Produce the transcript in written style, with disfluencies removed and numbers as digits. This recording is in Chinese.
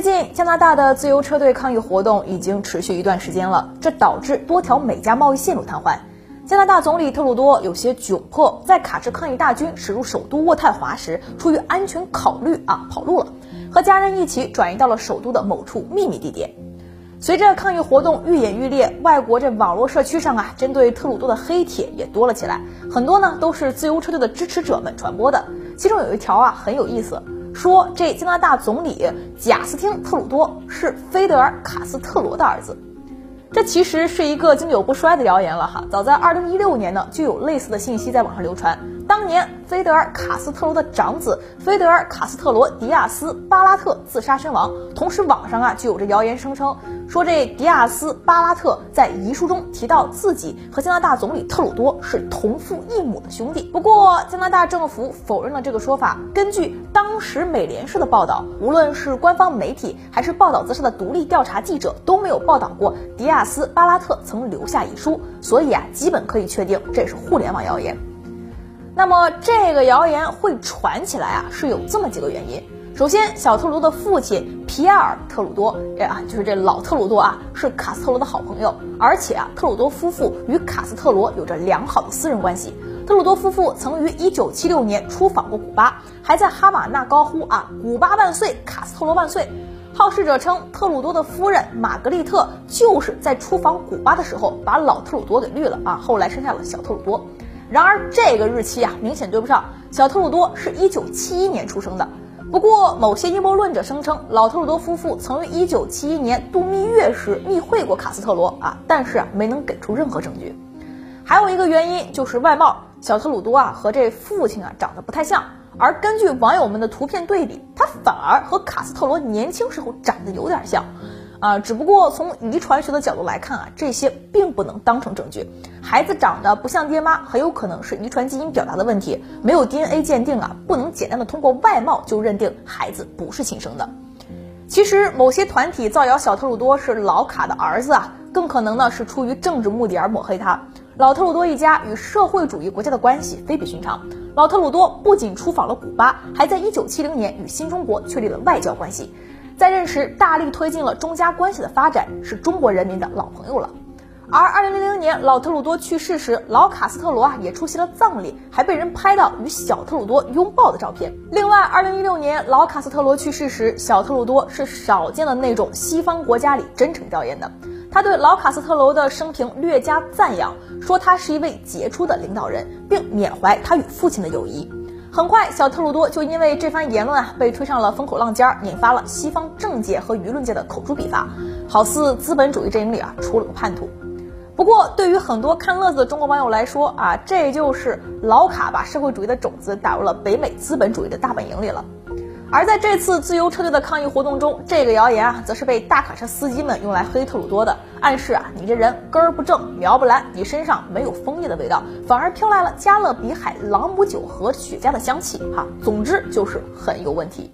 最近，加拿大的自由车队抗议活动已经持续一段时间了，这导致多条美加贸易线路瘫痪。加拿大总理特鲁多有些窘迫，在卡车抗议大军驶入首都渥太华时，出于安全考虑跑路了，和家人一起转移到了首都的某处秘密地点。随着抗议活动愈演愈烈，外国这网络社区上针对特鲁多的黑帖也多了起来，很多呢都是自由车队的支持者们传播的。其中有一条很有意思，说这加拿大总理贾斯汀·特鲁多是菲德尔·卡斯特罗的儿子。这其实是一个经久不衰的谣言了哈。早在2016年呢，就有类似的信息在网上流传。当年菲德尔·卡斯特罗的长子菲德尔·卡斯特罗·迪亚斯·巴拉特自杀身亡，同时网上就有着谣言声称说这迪亚斯·巴拉特在遗书中提到自己和加拿大总理特鲁多是同父异母的兄弟。不过加拿大政府否认了这个说法。根据当时美联社的报道，无论是官方媒体还是报道自身的独立调查记者都没有报道过迪亚斯·巴拉特曾留下遗书，所以基本可以确定这是互联网谣言。那么这个谣言会传起来是有这么几个原因。首先，小特鲁多的父亲皮埃尔·特鲁多，就是这老特鲁多是卡斯特罗的好朋友，而且特鲁多夫妇与卡斯特罗有着良好的私人关系。特鲁多夫妇曾于1976年出访过古巴，还在哈瓦那高呼古巴万岁，卡斯特罗万岁。好事者称，特鲁多的夫人玛格丽特就是在出访古巴的时候把老特鲁多给绿了后来生下了小特鲁多。然而这个日期明显对不上，小特鲁多是1971年出生的。不过某些阴谋论者声称，老特鲁多夫妇曾于1971年度蜜月时密会过卡斯特罗但是没能给出任何证据。还有一个原因就是外貌，小特鲁多和这父亲长得不太像，而根据网友们的图片对比，他反而和卡斯特罗年轻时候长得有点像。只不过从遗传学的角度来看这些并不能当成证据。孩子长得不像爹妈，很有可能是遗传基因表达的问题，没有 DNA 鉴定不能简单的通过外貌就认定孩子不是亲生的。其实某些团体造谣小特鲁多是老卡的儿子更可能呢是出于政治目的而抹黑他。老特鲁多一家与社会主义国家的关系非比寻常，老特鲁多不仅出访了古巴，还在1970年与新中国确立了外交关系。在任时大力推进了中加关系的发展，是中国人民的老朋友了。而2000年老特鲁多去世时，老卡斯特罗也出席了葬礼，还被人拍到与小特鲁多拥抱的照片。另外2016年老卡斯特罗去世时，小特鲁多是少见的那种西方国家里真诚调研的，他对老卡斯特罗的生平略加赞扬，说他是一位杰出的领导人，并缅怀他与父亲的友谊。很快，小特鲁多就因为这番言论被推上了风口浪尖，引发了西方政界和舆论界的口诛笔伐，好似资本主义阵营里出了个叛徒。不过，对于很多看乐子的中国网友来说这就是老卡把社会主义的种子打入了北美资本主义的大本营里了。而在这次自由车队的抗议活动中，这个谣言则是被大卡车司机们用来黑特鲁多的，暗示你这人根儿不正苗不蓝，你身上没有枫叶的味道，反而飘来了加勒比海朗姆酒和雪茄的香气总之就是很有问题。